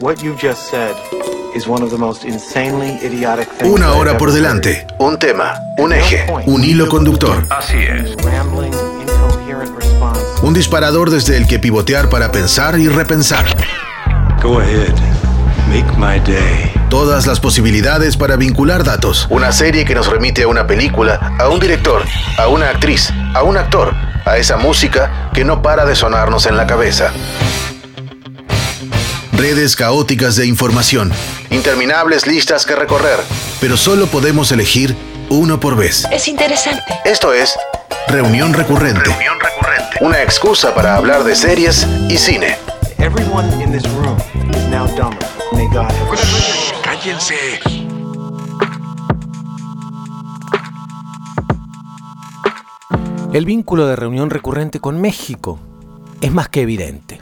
Una hora por delante, un tema, un eje, un hilo conductor. Así es. Un disparador desde el que pivotear para pensar y repensar. Go ahead. Make my day. Todas las posibilidades para vincular datos. Una serie que nos remite a una película, a un director, a una actriz, a un actor, a esa música que no para de sonarnos en la cabeza. Redes caóticas de información. Interminables listas que recorrer. Pero solo podemos elegir uno por vez. Es interesante. Esto es Reunión Recurrente. Reunión Recurrente. Una excusa para hablar de series y cine. Everyone in this room is now dumber. May God help. Shh, cállense. El vínculo de Reunión Recurrente con México es más que evidente.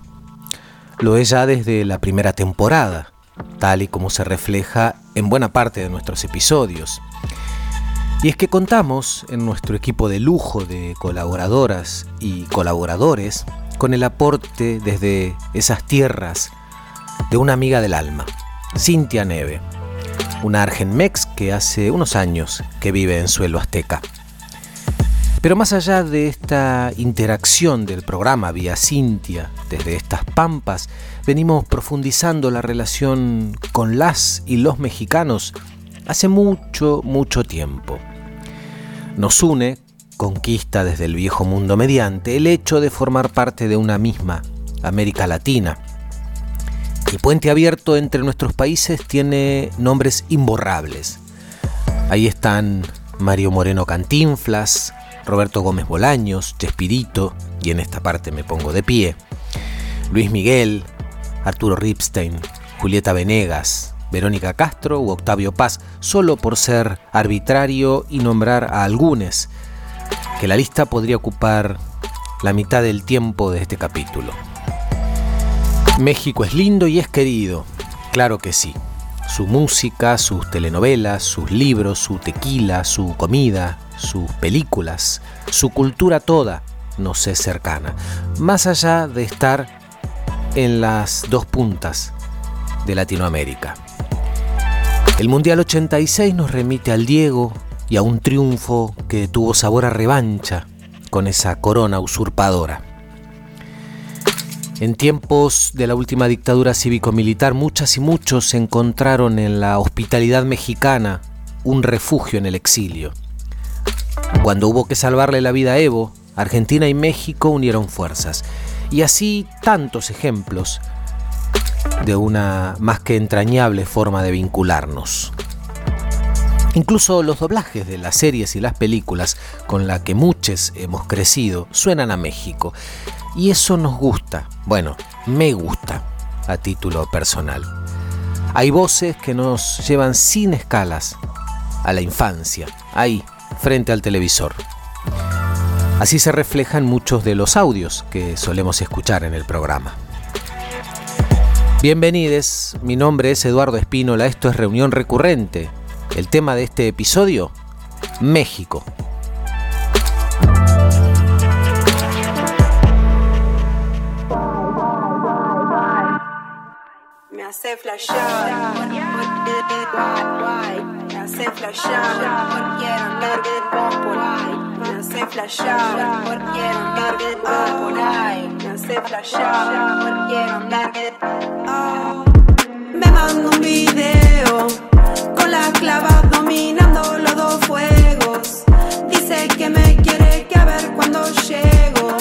Lo es ya desde la primera temporada, tal y como se refleja en buena parte de nuestros episodios. Y es que contamos en nuestro equipo de lujo de colaboradoras y colaboradores con el aporte desde esas tierras de una amiga del alma, Cintia Neve, una argenmex que hace unos años que vive en suelo azteca. Pero más allá de esta interacción del programa vía Cintia, desde estas pampas, venimos profundizando la relación con las y los mexicanos hace mucho, mucho tiempo. Nos une, conquista desde el viejo mundo mediante el hecho de formar parte de una misma América Latina. El puente abierto entre nuestros países tiene nombres imborrables. Ahí están Mario Moreno Cantinflas, Roberto Gómez Bolaños, Chespirito, y en esta parte me pongo de pie, Luis Miguel, Arturo Ripstein, Julieta Venegas, Verónica Castro u Octavio Paz, solo por ser arbitrario y nombrar a algunos, que la lista podría ocupar la mitad del tiempo de este capítulo. México es lindo y es querido, claro que sí. Su música, sus telenovelas, sus libros, su tequila, su comida, sus películas, su cultura toda nos es cercana. Más allá de estar en las dos puntas de Latinoamérica. El Mundial 86 nos remite al Diego y a un triunfo que tuvo sabor a revancha con esa corona usurpadora. En tiempos de la última dictadura cívico-militar, muchas y muchos encontraron en la hospitalidad mexicana un refugio en el exilio. Cuando hubo que salvarle la vida a Evo, Argentina y México unieron fuerzas. Y así tantos ejemplos de una más que entrañable forma de vincularnos. Incluso los doblajes de las series y las películas con las que muchos hemos crecido suenan a México. Y eso nos gusta, bueno, me gusta, a título personal. Hay voces que nos llevan sin escalas a la infancia, ahí, frente al televisor. Así se reflejan muchos de los audios que solemos escuchar en el programa. Bienvenides, mi nombre es Eduardo Espínola, esto es Reunión Recurrente. El tema de este episodio, México. Se flashear, me hace flashear, porque quiero andar bien por ahí, me hace flashear, porque quiero andar bien por ahí, me hace flashear, porque quiero andar bien. Me mando un video con las clavas dominando los dos fuegos. Dice que me quiere, que a ver cuando llego.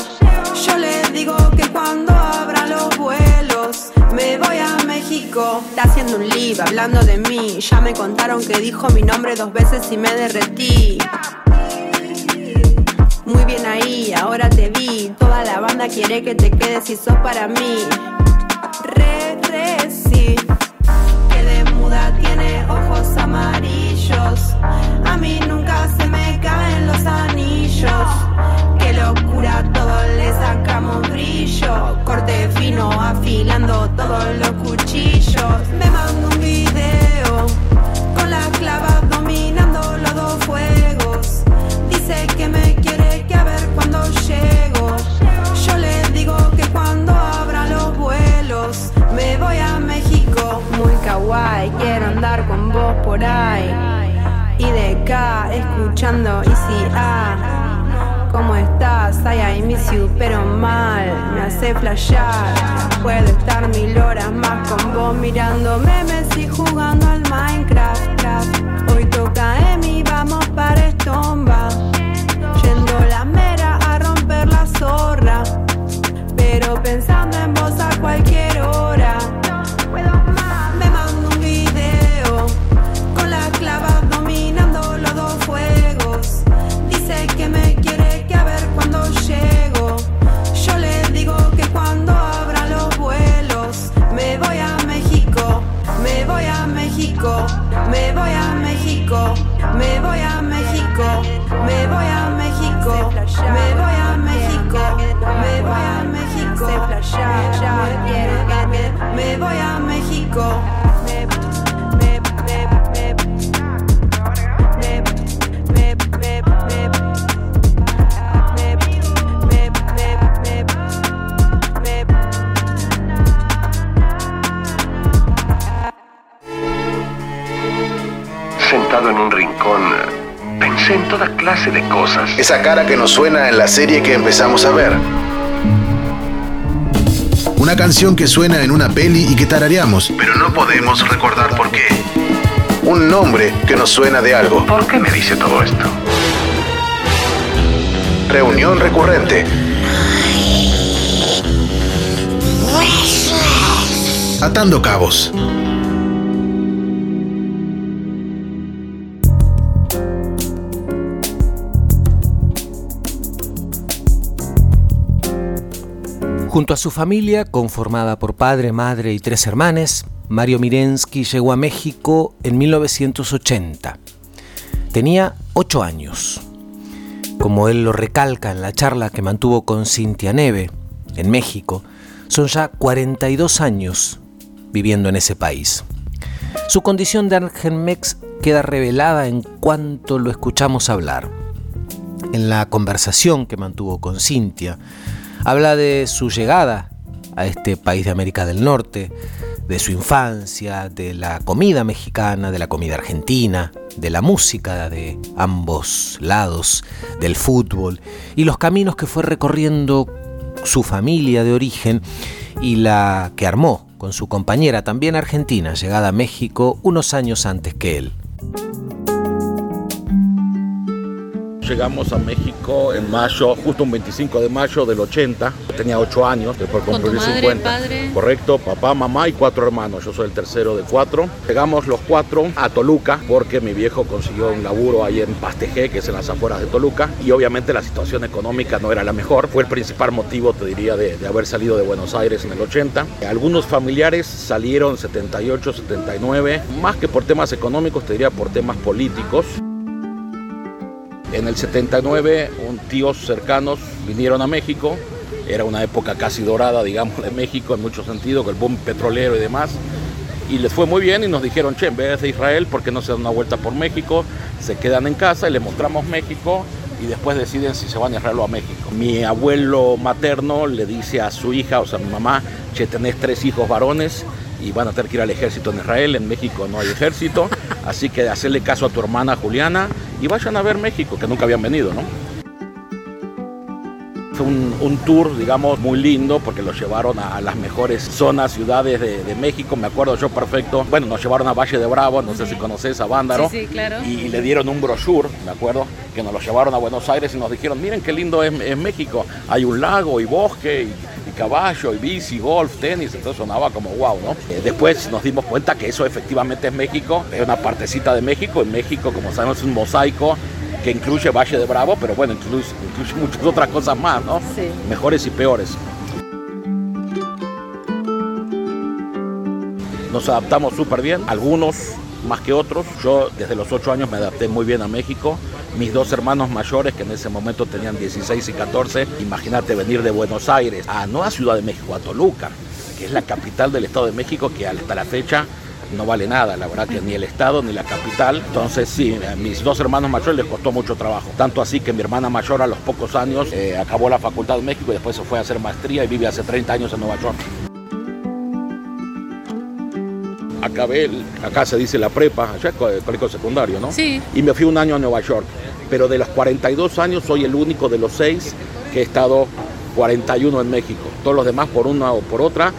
Yo le digo que cuando abra los vuelos me voy a México. Está haciendo un live hablando de mí. Ya me contaron que dijo mi nombre dos veces y me derretí. Muy bien ahí, ahora te vi. Toda la banda quiere que te quedes y sos para mí. Sí. Que de muda tiene ojos amarillos. A mí nunca se me caen los anillos. Qué locura, todos le sacamos brillo. Corte fino, afilando todos los cuchillos. Me mando un video con las clavas dominando los dos fuegos. Dice que me quiere, que a ver cuando llego. Yo le digo que cuando abra los vuelos por ahí y de acá escuchando Easy A. ¿Cómo estás? Ay, I miss you, pero mal, me hace flashear. Puedo estar 1000 horas más con vos mirando memes y jugando al Minecraft. Hoy toca Emi, vamos para Estomba, yendo la mera a romper la zorra, pero pensando en vos a cualquier hora. Me mando un video con las clavas dominando los 2 fuegos. Dice que me quiere, que a ver cuando llego. Yo le digo que cuando abran los vuelos me voy a México, me voy a México, me voy a México, me voy a México, me voy a México, me voy a México, me voy a México, me voy a México. Sentado en un rincón, pensé en toda clase de cosas. Esa cara que nos suena en la serie que empezamos a ver. Una canción que suena en una peli y que tarareamos, pero no podemos recordar por qué. Un nombre que nos suena de algo. ¿Por qué me dice todo esto? Reunión recurrente. Atando cabos. Junto a su familia, conformada por padre, madre y 3 hermanas, Mario Mirensky llegó a México en 1980. Tenía 8 años. Como él lo recalca en la charla que mantuvo con Cintia Neve en México, son ya 42 años viviendo en ese país. Su condición de Argenmex queda revelada en cuanto lo escuchamos hablar. En la conversación que mantuvo con Cintia, habla de su llegada a este país de América del Norte, de su infancia, de la comida mexicana, de la comida argentina, de la música de ambos lados, del fútbol y los caminos que fue recorriendo su familia de origen y la que armó con su compañera, también argentina, llegada a México unos años antes que él. Llegamos a México en mayo, justo un 25 de mayo del 80. Tenía 8 años, después cumplí 50. Padre. Correcto, papá, mamá y 4 hermanos. Yo soy el tercero de 4. Llegamos los 4 a Toluca porque mi viejo consiguió un laburo ahí en Pastejé, que es en las afueras de Toluca. Y obviamente la situación económica no era la mejor. Fue el principal motivo, te diría, de haber salido de Buenos Aires en el 80. Algunos familiares salieron 78, 79. Más que por temas económicos, te diría por temas políticos. En el 79, tíos cercanos vinieron a México. Era una época casi dorada, digamos, de México en muchos sentidos, con el boom petrolero y demás. Y les fue muy bien y nos dijeron, che, en vez de Israel, ¿por qué no se dan una vuelta por México? Se quedan en casa y les mostramos México y después deciden si se van a Israel o a México. Mi abuelo materno le dice a su hija, o sea, mi mamá, che, tenés 3 hijos varones y van a tener que ir al ejército en Israel. En México no hay ejército, así que hacerle caso a tu hermana Juliana y vayan a ver México, que nunca habían venido, ¿no? Fue un tour, digamos, muy lindo porque los llevaron a las mejores zonas, ciudades de México, me acuerdo yo perfecto. Bueno, nos llevaron a Valle de Bravo, no sé si conoces, a Bándaro. Sí, sí, claro. Y le dieron un brochure, me acuerdo, que nos lo llevaron a Buenos Aires y nos dijeron, miren qué lindo es México, hay un lago y bosque y caballo y bici, golf, tenis, entonces sonaba como wow, ¿no? Después nos dimos cuenta que eso efectivamente es México, es una partecita de México. En México, como sabemos, es un mosaico que incluye Valle de Bravo, pero bueno, incluye muchas otras cosas más, ¿no? Sí. Mejores y peores. Nos adaptamos súper bien, algunos más que otros. Yo desde los 8 años me adapté muy bien a México. Mis 2 hermanos mayores, que en ese momento tenían 16 y 14, imagínate venir de Buenos Aires no a Ciudad de México, a Toluca, que es la capital del Estado de México, que hasta la fecha no vale nada, la verdad que ni el estado ni la capital. Entonces sí, a mis 2 hermanos mayores les costó mucho trabajo, tanto así que mi hermana mayor a los pocos años acabó la Facultad de México y después se fue a hacer maestría y vive hace 30 años en Nueva York. acabé, acá se dice la prepa, allá es colegio secundario, ¿no? Sí. Y me fui un año a Nueva York. Pero de los 42 años soy el único de los 6 que he estado 41 en México. Todos los demás, por una o por otra,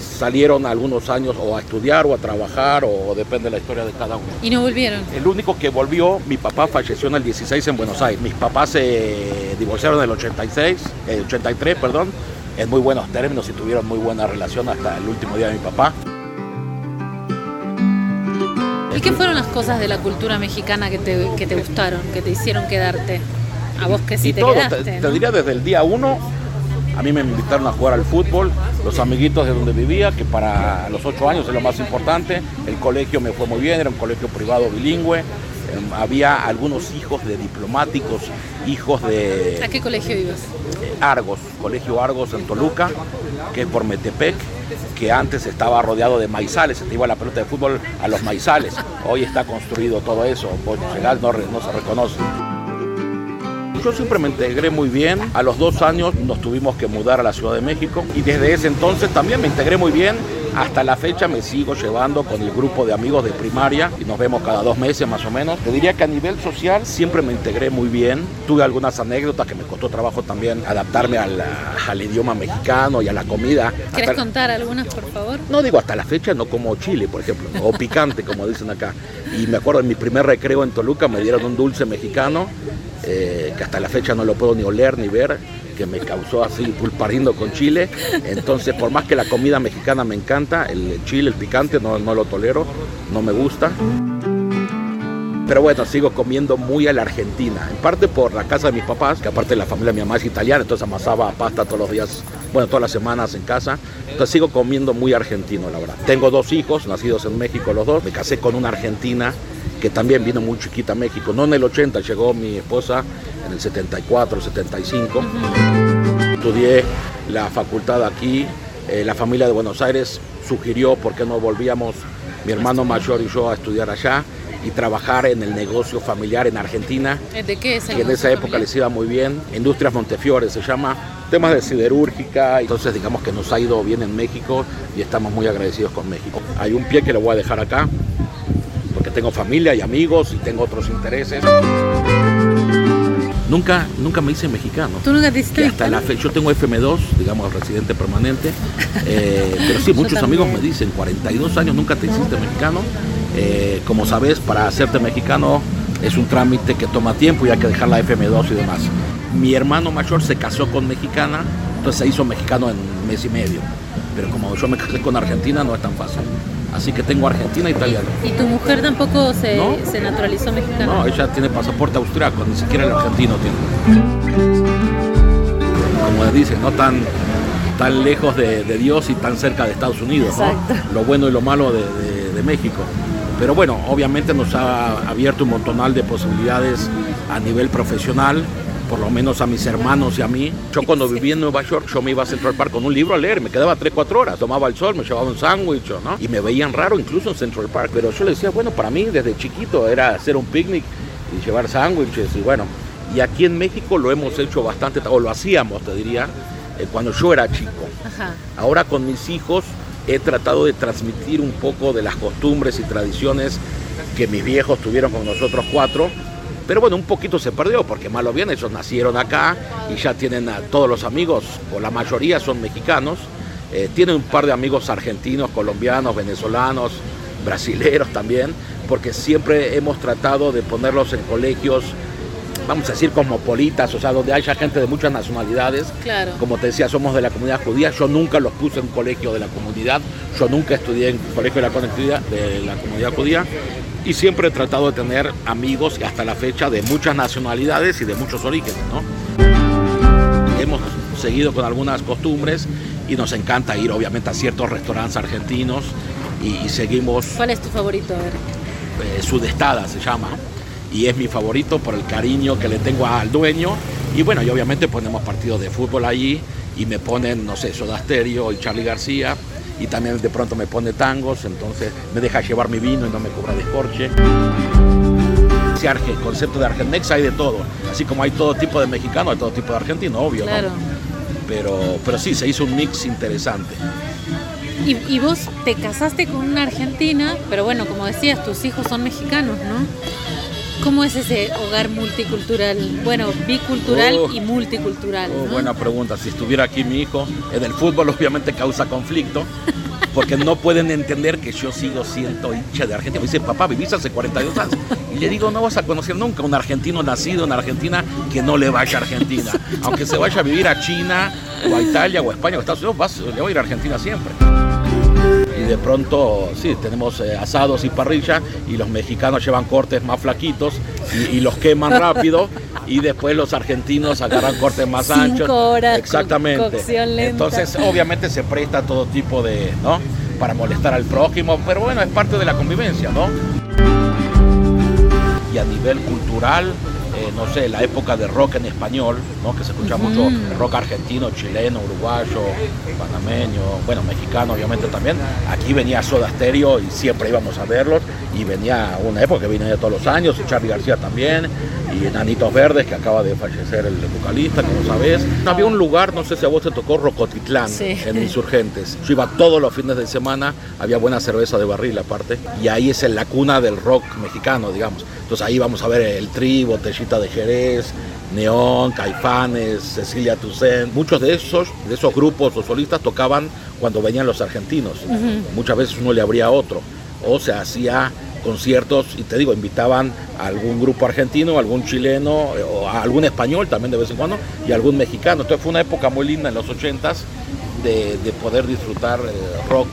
salieron algunos años o a estudiar o a trabajar, o depende de la historia de cada uno. ¿Y no volvieron? El único que volvió, mi papá falleció en el 16 en Buenos Aires. Mis papás se divorciaron en el 83, perdón, en muy buenos términos y tuvieron muy buena relación hasta el último día de mi papá. ¿Y qué fueron las cosas de la cultura mexicana que te gustaron, que te hicieron quedarte? A vos que sí te quedaste, te diría desde el día 1, a mí me invitaron a jugar al fútbol, los amiguitos de donde vivía, que para los 8 años es lo más importante, el colegio me fue muy bien, era un colegio privado bilingüe, había algunos hijos de diplomáticos, hijos de... ¿A qué colegio ibas? Argos, colegio Argos en Toluca, que es por Metepec, que antes estaba rodeado de maizales, se te iba la pelota de fútbol a los maizales, hoy está construido todo eso, no se reconoce. Yo siempre me integré muy bien, a los 2 años nos tuvimos que mudar a la Ciudad de México y desde ese entonces también me integré muy bien, hasta la fecha me sigo llevando con el grupo de amigos de primaria y nos vemos cada 2 meses más o menos. Te diría que a nivel social siempre me integré muy bien, tuve algunas anécdotas que me costó trabajo también adaptarme al idioma mexicano y a la comida. ¿Quieres contar algunas, por favor? No, digo, hasta la fecha no como chile, por ejemplo, o picante, como dicen acá. Y me acuerdo en mi primer recreo en Toluca me dieron un dulce mexicano, que hasta la fecha no lo puedo ni oler ni ver, que me causó así pulparindo con chile. Entonces, por más que la comida mexicana me encanta, el chile, el picante, no lo tolero, no me gusta. Pero bueno, sigo comiendo muy a la Argentina, en parte por la casa de mis papás, que aparte de la familia de mi mamá es italiana, entonces amasaba pasta todos los días, bueno, todas las semanas en casa. Entonces sigo comiendo muy argentino, la verdad. Tengo 2 hijos, nacidos en México los 2, me casé con una argentina que también vino muy chiquita a México, no en el 80, llegó mi esposa en el 74, 75. Estudié la facultad aquí, la familia de Buenos Aires sugirió por qué no volvíamos mi hermano mayor y yo a estudiar allá y trabajar en el negocio familiar en Argentina. ¿De qué es el negocio familiar? Que en esa época les iba muy bien, Industrias Montefiore se llama, temas de siderúrgica, entonces digamos que nos ha ido bien en México y estamos muy agradecidos con México. Hay un pie que lo voy a dejar acá, porque tengo familia y amigos y tengo otros intereses. Nunca me hice mexicano. ¿Tú nunca te hiciste? Hasta la fecha, yo tengo FM2, digamos, residente permanente, pero sí, muchos amigos me dicen, 42 años, nunca te hiciste mexicano. Como sabes, para hacerte mexicano es un trámite que toma tiempo y hay que dejar la FM2 y demás. Mi hermano mayor se casó con mexicana, entonces se hizo mexicano en un mes y medio. Pero como yo me casé con argentina, no es tan fácil. Así que tengo argentina e italiana. ¿Y tu mujer tampoco se naturalizó mexicana? No, ella tiene pasaporte austriaco, ni siquiera el argentino tiene. Como dicen, no tan lejos de Dios y tan cerca de Estados Unidos. Exacto. ¿No? Lo bueno y lo malo de México. Pero bueno, obviamente nos ha abierto un montonal de posibilidades a nivel profesional, por lo menos a mis hermanos y a mí. Yo cuando viví en Nueva York, yo me iba a Central Park con un libro a leer, me quedaba 3-4 horas, tomaba el sol, me llevaba un sándwich, ¿no? Y me veían raro incluso en Central Park, pero yo le decía, bueno, para mí desde chiquito era hacer un picnic y llevar sándwiches y bueno. Y aquí en México lo hemos hecho bastante, o lo hacíamos, te diría, cuando yo era chico. Ajá. Ahora con mis hijos he tratado de transmitir un poco de las costumbres y tradiciones que mis viejos tuvieron con nosotros 4. Pero bueno, un poquito se perdió, porque mal o bien ellos nacieron acá y ya tienen a todos los amigos, o la mayoría son mexicanos. Tienen un par de amigos argentinos, colombianos, venezolanos, brasileros también, porque siempre hemos tratado de ponerlos en colegios, vamos a decir, cosmopolitas, o sea, donde haya gente de muchas nacionalidades. Claro. Como te decía, somos de la comunidad judía, yo nunca los puse en colegio de la comunidad, yo nunca estudié en colegio de la comunidad judía. Y siempre he tratado de tener amigos hasta la fecha de muchas nacionalidades y de muchos orígenes, ¿no? Hemos seguido con algunas costumbres y nos encanta ir obviamente a ciertos restaurantes argentinos y seguimos... ¿Cuál es tu favorito? A ver. Sudestada se llama y es mi favorito por el cariño que le tengo al dueño. Y bueno, y obviamente ponemos partidos de fútbol allí y me ponen, no sé, Soda Stereo y Charly García. Y también de pronto me pone tangos, entonces me deja llevar mi vino y no me cobra descorche. El concepto de Argentex hay de todo, así como hay todo tipo de mexicano, hay todo tipo de argentino, obvio, claro. ¿No? Pero sí, se hizo un mix interesante. ¿Y vos te casaste con una argentina, pero bueno, como decías, tus hijos son mexicanos, ¿no? ¿Cómo es ese hogar multicultural? Bueno, bicultural y multicultural, ¿no? Buena pregunta. Si estuviera aquí mi hijo, en el fútbol obviamente causa conflicto. Porque no pueden entender que yo sigo siendo hincha de Argentina. Me dice, papá, vivís hace 42 años. Y le digo, no vas a conocer nunca un argentino nacido en Argentina que no le vaya a Argentina. Aunque se vaya a vivir a China, o a Italia, o a España, o a Estados Unidos, le va a ir a Argentina siempre. Y de pronto, sí, tenemos asados y parrilla, y los mexicanos llevan cortes más flaquitos, y los queman rápido. Y después los argentinos agarran cortes más anchos. 5 horas. Exactamente. Entonces, obviamente se presta todo tipo de, ¿no? Para molestar al prójimo, pero bueno, es parte de la convivencia, ¿no? Y a nivel cultural, no sé, la época de rock en español, ¿no? Que se escucha mucho rock argentino, chileno, uruguayo, panameño, bueno, mexicano obviamente también. Aquí venía Soda Stereo y siempre íbamos a verlos. Y venía una época que venía todos los años, Charly García también, y Enanitos Verdes, que acaba de fallecer el vocalista, como sabes. Había un lugar, no sé si a vos te tocó, Rocotitlán, sí, en Insurgentes. Yo iba todos los fines de semana, había buena cerveza de barril aparte, y ahí es en la cuna del rock mexicano, digamos. Entonces ahí vamos a ver el Tri, Botellita de Jerez, Neón, Caifanes, Cecilia Toussaint. Muchos de esos grupos o solistas tocaban cuando venían los argentinos. Uh-huh. Muchas veces uno le abría a otro, o se hacía conciertos, y te digo, invitaban a algún grupo argentino, a algún chileno, o a algún español también de vez en cuando, y a algún mexicano. Entonces fue una época muy linda en los 80s de poder disfrutar rock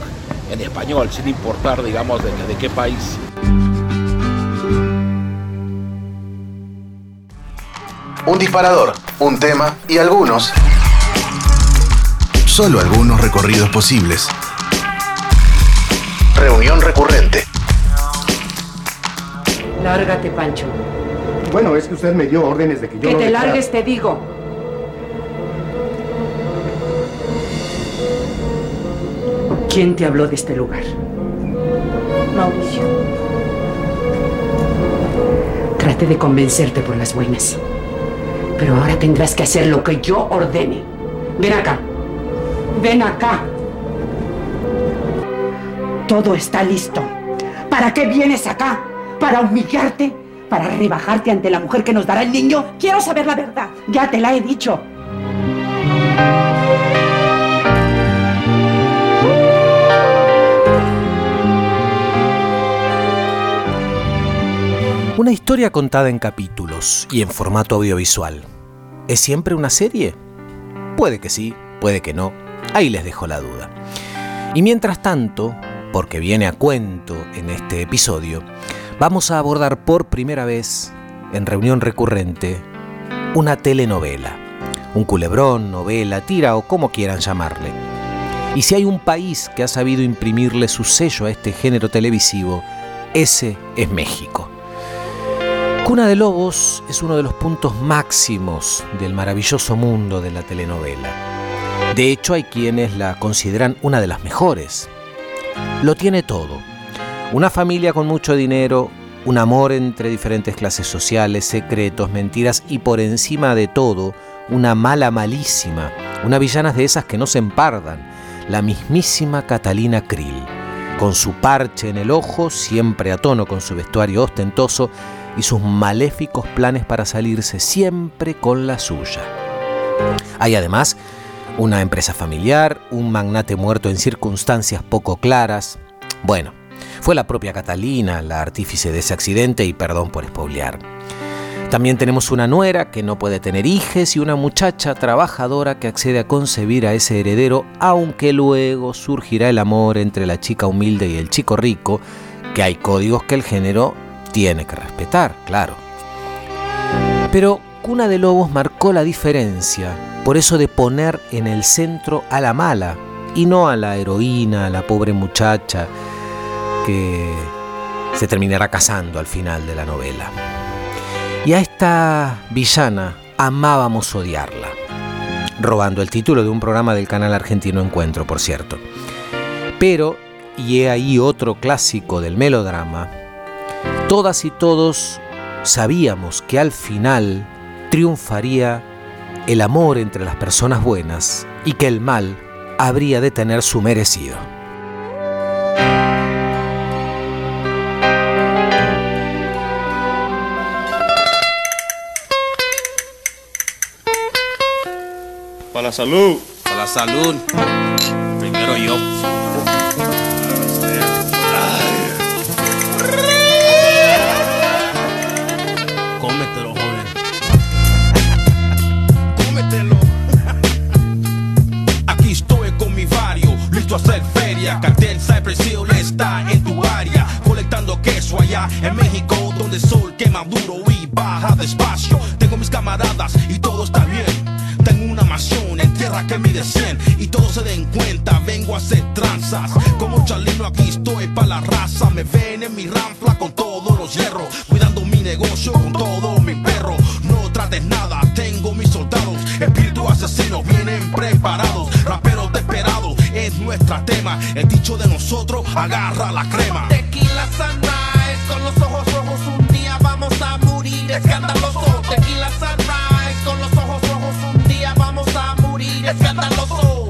en español, sin importar, digamos, de qué país. Un disparador, un tema y algunos. Solo algunos recorridos posibles. Reunión recurrente. Lárgate, Pancho. Bueno, es que usted me dio órdenes de que yo... Que no te largues, te digo. ¿Quién te habló de este lugar? Mauricio. Traté de convencerte por las buenas. Pero ahora tendrás que hacer lo que yo ordene. Ven acá. Ven acá. Todo está listo. ¿Para qué vienes acá? ¿Para humillarte? ¿Para rebajarte ante la mujer que nos dará el niño? Quiero saber la verdad. Ya te la he dicho. Una historia contada en capítulos y en formato audiovisual. ¿Es siempre una serie? Puede que sí, puede que no. Ahí les dejo la duda. Y mientras tanto, porque viene a cuento en este episodio, vamos a abordar por primera vez, en Reunión Recurrente, una telenovela, un culebrón, novela, tira o como quieran llamarle. Y si hay un país que ha sabido imprimirle su sello a este género televisivo, ese es México. Cuna de Lobos es uno de los puntos máximos del maravilloso mundo de la telenovela. De hecho, hay quienes la consideran una de las mejores. Lo tiene todo. Una familia con mucho dinero, un amor entre diferentes clases sociales, secretos, mentiras y por encima de todo, una mala malísima, una villana de esas que no se empardan, la mismísima Catalina Krill, con su parche en el ojo, siempre a tono con su vestuario ostentoso y sus maléficos planes para salirse siempre con la suya. Hay además una empresa familiar, un magnate muerto en circunstancias poco claras. Bueno, fue la propia Catalina la artífice de ese accidente y perdón por spoilear. También tenemos una nuera que no puede tener hijes y una muchacha trabajadora que accede a concebir a ese heredero, aunque luego surgirá el amor entre la chica humilde y el chico rico, que hay códigos que el género tiene que respetar, claro. Pero Cuna de Lobos marcó la diferencia, por eso de poner en el centro a la mala y no a la heroína, a la pobre muchacha que se terminará casando al final de la novela. Y a esta villana amábamos odiarla, robando el título de un programa del canal argentino Encuentro, por cierto. Pero, y he ahí otro clásico del melodrama, todas y todos sabíamos que al final triunfaría el amor entre las personas buenas y que el mal habría de tener su merecido. salud. Por la salud. Primero yo. Cómetelo, joven. Cómetelo. Aquí estoy con mi barrio, listo a hacer feria. Cartel Cypress Hill está en tu área, colectando queso allá en México, donde el sol quema duro y baja despacio. Tengo mis camaradas y todo está bien. Tengo una mansión en tierra que mide 100 y todos se den cuenta, vengo a hacer tranzas. Como chalino aquí estoy pa' la raza. Me ven en mi ranfla con todos los hierros, cuidando mi negocio con todos mis perros. No trates nada, tengo mis soldados, espíritus asesinos vienen preparados. Raperos desesperados es nuestra tema, el dicho de nosotros agarra la crema. Tequila Sunrise, con los ojos rojos un día vamos a morir escandaloso. Tequila Sunrise, con los ojos rojos un día vamos a morir escandaloso.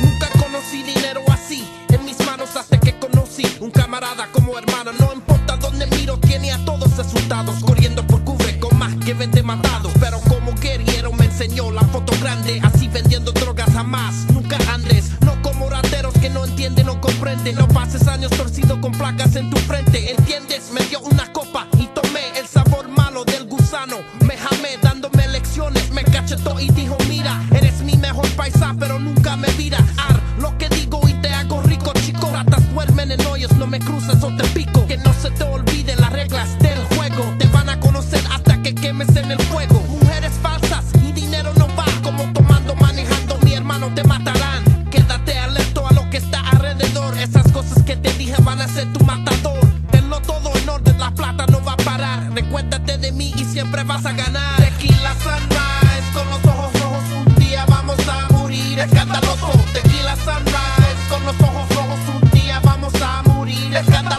Nunca conocí dinero así en mis manos hasta que conocí un camarada como hermano. No importa dónde miro, tiene a todos asustados, corriendo por cubre con más que vende matados. Pero como guerrillero me enseñó la foto grande, así vendiendo drogas jamás, nunca andes. No como rateros que no entienden o comprenden, no pases años torcido con placas en tu frente. ¿Entiendes? Me dio una copa y tomé el sabor malo del gusano. Me jamé dándome lecciones, me cachetó y dijo mira, eres mi mejor paisa pero nunca me miras. Ar, lo que digo y te hago rico, chico. Ratas duermen en hoyos, no me cruces o te pico. Que no se te olviden las reglas del juego, te van a conocer hasta que quemes en el fuego. Mujeres falsas y dinero no va, como tomando, manejando, mi hermano te matarán. Quédate alerto a lo que está alrededor, esas cosas que te dije van a ser tu matador. Tenlo todo en orden, la plata no va a parar. Recuérdate de mí y siempre vas a ganar. Tequila Sunrise, con los ojos rojos un día vamos a morir escandaloso. Tequila Sunrise, con los ojos rojos un día vamos a morir escandaloso.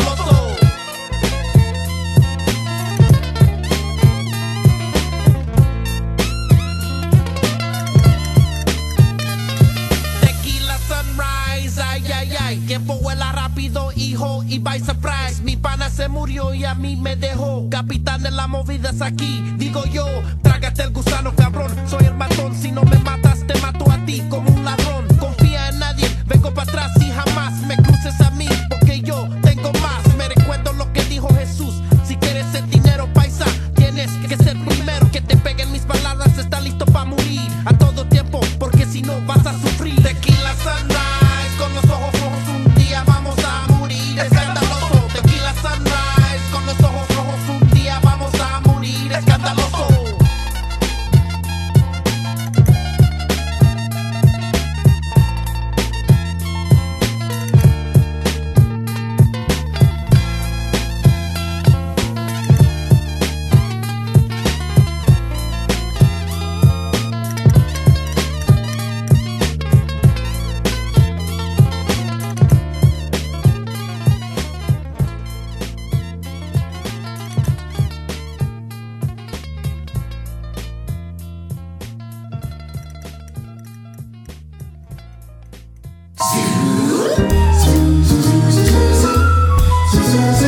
Que vuela rápido, hijo, y by surprise. Mi pana se murió y a mí me dejó. Capitán de las movidas aquí, digo yo. Trágate el gusano, cabrón, soy el matón. Si no me matas, te mato a ti como un ladrón. Confía en nadie, vengo para atrás y jamás me cruces a mí, porque yo tengo más. Me recuerdo lo que dijo Jesús: si quieres el dinero, paisa, tienes que ser primero. Que te peguen mis palabras, está listo para morir a todo tiempo, porque si no vas a sufrir. Tequila Sunrise, con los ojos rojos un día vamos a morir escandaloso. Tequila Sunrise, con los ojos rojos un día vamos a morir escandaloso.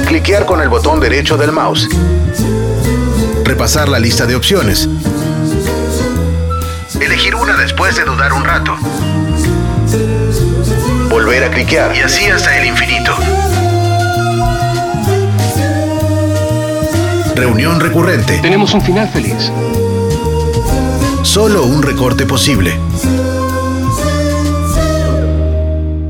Cliquear con el botón derecho del mouse. Repasar la lista de opciones. Elegir una después de dudar un rato. Volver a cliquear y así hasta el infinito. Reunión recurrente. Tenemos un final feliz. Solo un recorte posible.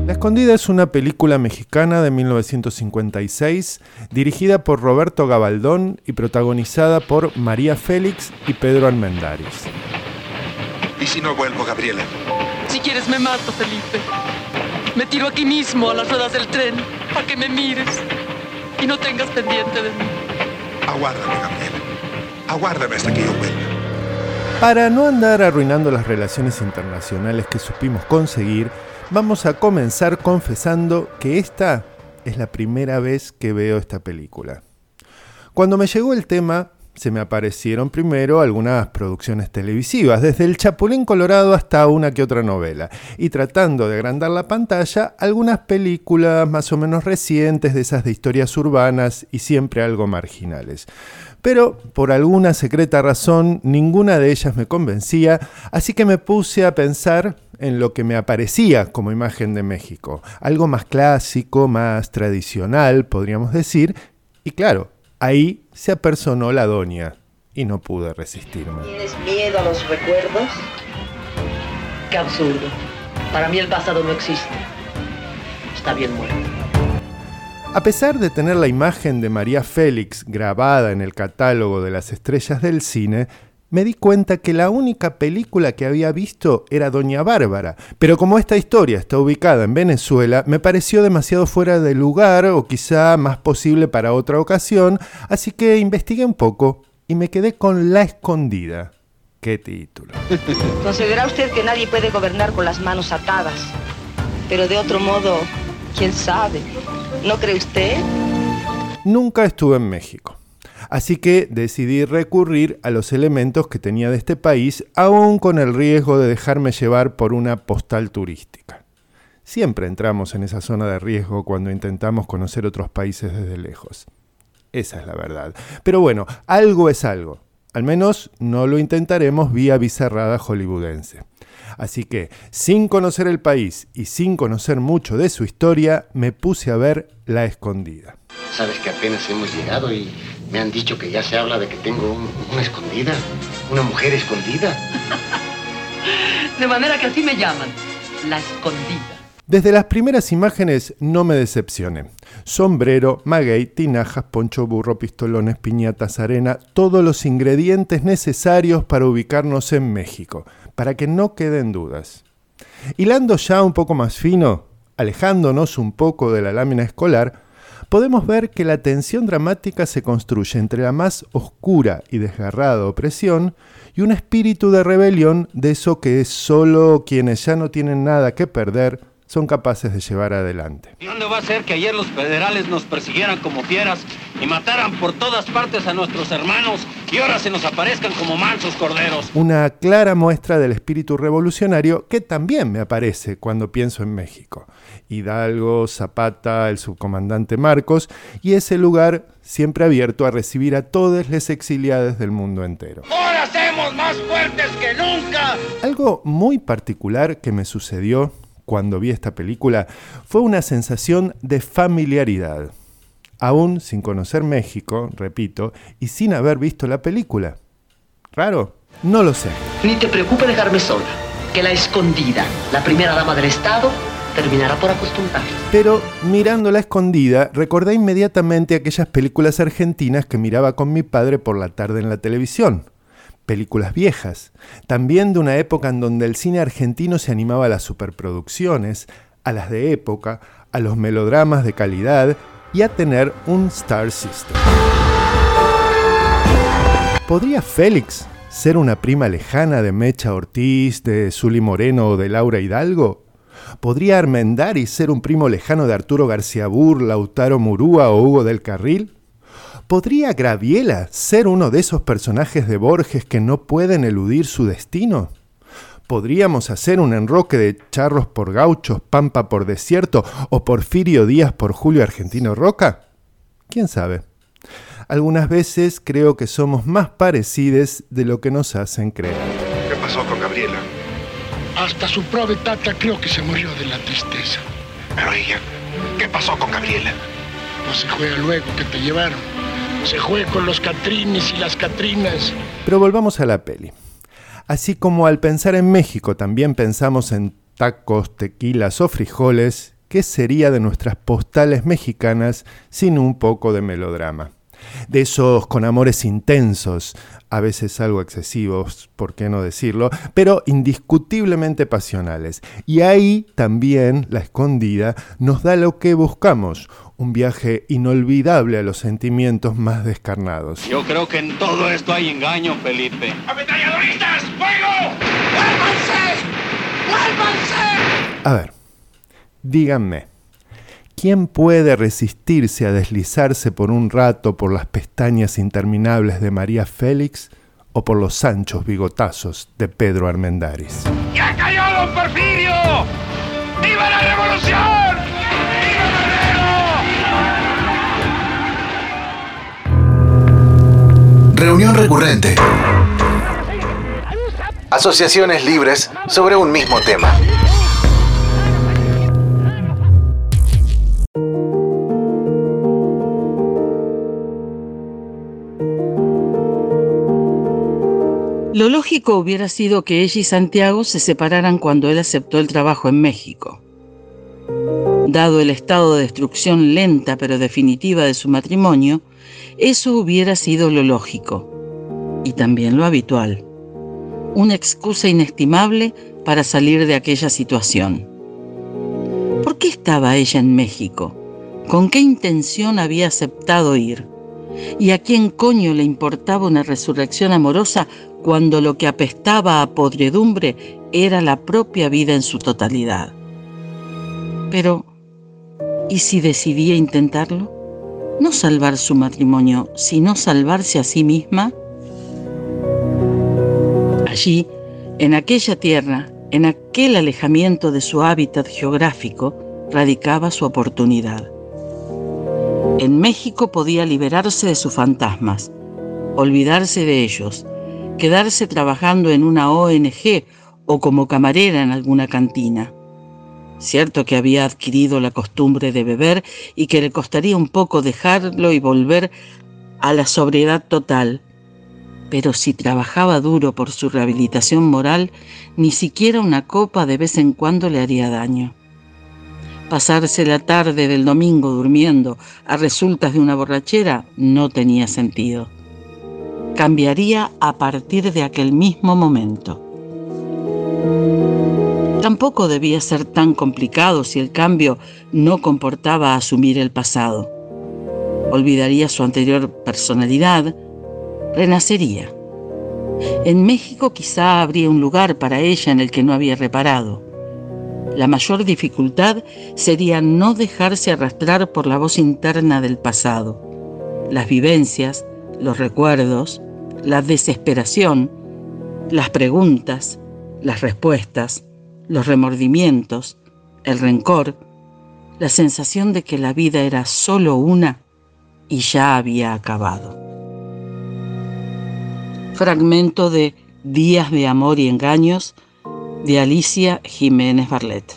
La Escondida es una película mexicana de 1956, dirigida por Roberto Gabaldón y protagonizada por María Félix y Pedro Armendáriz. ¿Y si no vuelvo, Gabriela? Si quieres me mato, Felipe. Me tiro aquí mismo a las ruedas del tren para que me mires y no tengas pendiente de mí. Aguárdame, Gabriela. Aguárdame hasta que yo vuelva. Para no andar arruinando las relaciones internacionales que supimos conseguir, vamos a comenzar confesando que esta es la primera vez que veo esta película. Cuando me llegó el tema, se me aparecieron primero algunas producciones televisivas, desde El Chapulín Colorado hasta una que otra novela, y tratando de agrandar la pantalla, algunas películas más o menos recientes, de esas de historias urbanas y siempre algo marginales. Pero por alguna secreta razón, ninguna de ellas me convencía, así que me puse a pensar en lo que me aparecía como imagen de México, algo más clásico, más tradicional, podríamos decir, y claro, ahí se apersonó la doña y no pude resistirme. ¿Tienes miedo a los recuerdos? Qué absurdo. Para mí el pasado no existe. Está bien muerto. A pesar de tener la imagen de María Félix grabada en el catálogo de las estrellas del cine, me di cuenta que la única película que había visto era Doña Bárbara, pero como esta historia está ubicada en Venezuela, me pareció demasiado fuera de lugar o quizá más posible para otra ocasión, así que investigué un poco y me quedé con La Escondida. ¡Qué título! Considerará usted que nadie puede gobernar con las manos atadas, pero de otro modo, quién sabe, ¿no cree usted? Nunca estuve en México. Así que decidí recurrir a los elementos que tenía de este país, aún con el riesgo de dejarme llevar por una postal turística. Siempre entramos en esa zona de riesgo cuando intentamos conocer otros países desde lejos. Esa es la verdad. Pero bueno, algo es algo. Al menos no lo intentaremos vía bizarrada hollywoodense. Así que, sin conocer el país y sin conocer mucho de su historia, me puse a ver La Escondida. Sabes que apenas hemos llegado y me han dicho que ya se habla de que tengo una escondida, una mujer escondida. De manera que así me llaman, La Escondida. Desde las primeras imágenes no me decepcioné. Sombrero, maguey, tinajas, poncho burro, pistolones, piñatas, arena, todos los ingredientes necesarios para ubicarnos en México, para que no queden dudas. Hilando ya un poco más fino, alejándonos un poco de la lámina escolar, podemos ver que la tensión dramática se construye entre la más oscura y desgarrada opresión y un espíritu de rebelión de eso que es solo quienes ya no tienen nada que perder son capaces de llevar adelante. ¿Y dónde va a ser que ayer los federales nos persiguieran como fieras y mataran por todas partes a nuestros hermanos y ahora se nos aparezcan como mansos corderos? Una clara muestra del espíritu revolucionario que también me aparece cuando pienso en México. Hidalgo, Zapata, el subcomandante Marcos, y ese lugar siempre abierto a recibir a todos los exiliados del mundo entero. ¡Ahora somos más fuertes que nunca! Algo muy particular que me sucedió cuando vi esta película fue una sensación de familiaridad. Aún sin conocer México, repito, y sin haber visto la película. ¿Raro? No lo sé. Ni te preocupes dejarme sola, que La Escondida, la primera dama del Estado, terminará por acostumbrar. Pero mirando La Escondida, recordé inmediatamente aquellas películas argentinas que miraba con mi padre por la tarde en la televisión. Películas viejas, también de una época en donde el cine argentino se animaba a las superproducciones, a las de época, a los melodramas de calidad y a tener un star system. ¿Podría Félix ser una prima lejana de Mecha Ortiz, de Zully Moreno o de Laura Hidalgo? ¿Podría Armendáriz ser un primo lejano de Arturo García Burr, Lautaro Murúa o Hugo del Carril? ¿Podría Graviela ser uno de esos personajes de Borges que no pueden eludir su destino? ¿Podríamos hacer un enroque de charros por gauchos, pampa por desierto o Porfirio Díaz por Julio Argentino Roca? ¿Quién sabe? Algunas veces creo que somos más parecides de lo que nos hacen creer. ¿Qué pasó con Gabriela? Hasta su pobre tata creo que se murió de la tristeza. Pero ella, ¿qué pasó con Gabriela? No se juega luego que te llevaron. Se juega con los catrines y las catrinas. Pero volvamos a la peli. Así como al pensar en México también pensamos en tacos, tequilas o frijoles, ¿qué sería de nuestras postales mexicanas sin un poco de melodrama? De esos con amores intensos, a veces algo excesivos, por qué no decirlo, pero indiscutiblemente pasionales. Y ahí también La Escondida nos da lo que buscamos, un viaje inolvidable a los sentimientos más descarnados. Yo creo que en todo esto hay engaño, Felipe. ¡Ametralladoristas! ¡Fuego! ¡Vuélvanse! ¡Vuélvanse! A ver, díganme, ¿Quién puede resistirse a deslizarse por un rato por las pestañas interminables de María Félix o por los anchos bigotazos de Pedro Armendáriz? ¡Ya cayó don Porfirio! ¡Viva la revolución! ¡Viva Madero! Reunión recurrente. Asociaciones libres sobre un mismo tema. Lo lógico hubiera sido que ella y Santiago se separaran cuando él aceptó el trabajo en México. Dado el estado de destrucción lenta pero definitiva de su matrimonio, eso hubiera sido lo lógico, y también lo habitual. Una excusa inestimable para salir de aquella situación. ¿Por qué estaba ella en México? ¿Con qué intención había aceptado ir? ¿Y a quién coño le importaba una resurrección amorosa cuando lo que apestaba a podredumbre era la propia vida en su totalidad? Pero, ¿y si decidía intentarlo? ¿No salvar su matrimonio, sino salvarse a sí misma? Allí, en aquella tierra, en aquel alejamiento de su hábitat geográfico, radicaba su oportunidad. En México podía liberarse de sus fantasmas, olvidarse de ellos, quedarse trabajando en una ONG o como camarera en alguna cantina. Cierto que había adquirido la costumbre de beber y que le costaría un poco dejarlo y volver a la sobriedad total, pero si trabajaba duro por su rehabilitación moral, ni siquiera una copa de vez en cuando le haría daño. Pasarse la tarde del domingo durmiendo a resultas de una borrachera no tenía sentido. Cambiaría a partir de aquel mismo momento. Tampoco debía ser tan complicado si el cambio no comportaba asumir el pasado. Olvidaría su anterior personalidad, renacería. En México quizá habría un lugar para ella en el que no había reparado. La mayor dificultad sería no dejarse arrastrar por la voz interna del pasado, las vivencias, los recuerdos, la desesperación, las preguntas, las respuestas, los remordimientos, el rencor, la sensación de que la vida era solo una y ya había acabado. Fragmento de Días de amor y engaños de Alicia Jiménez Barlet.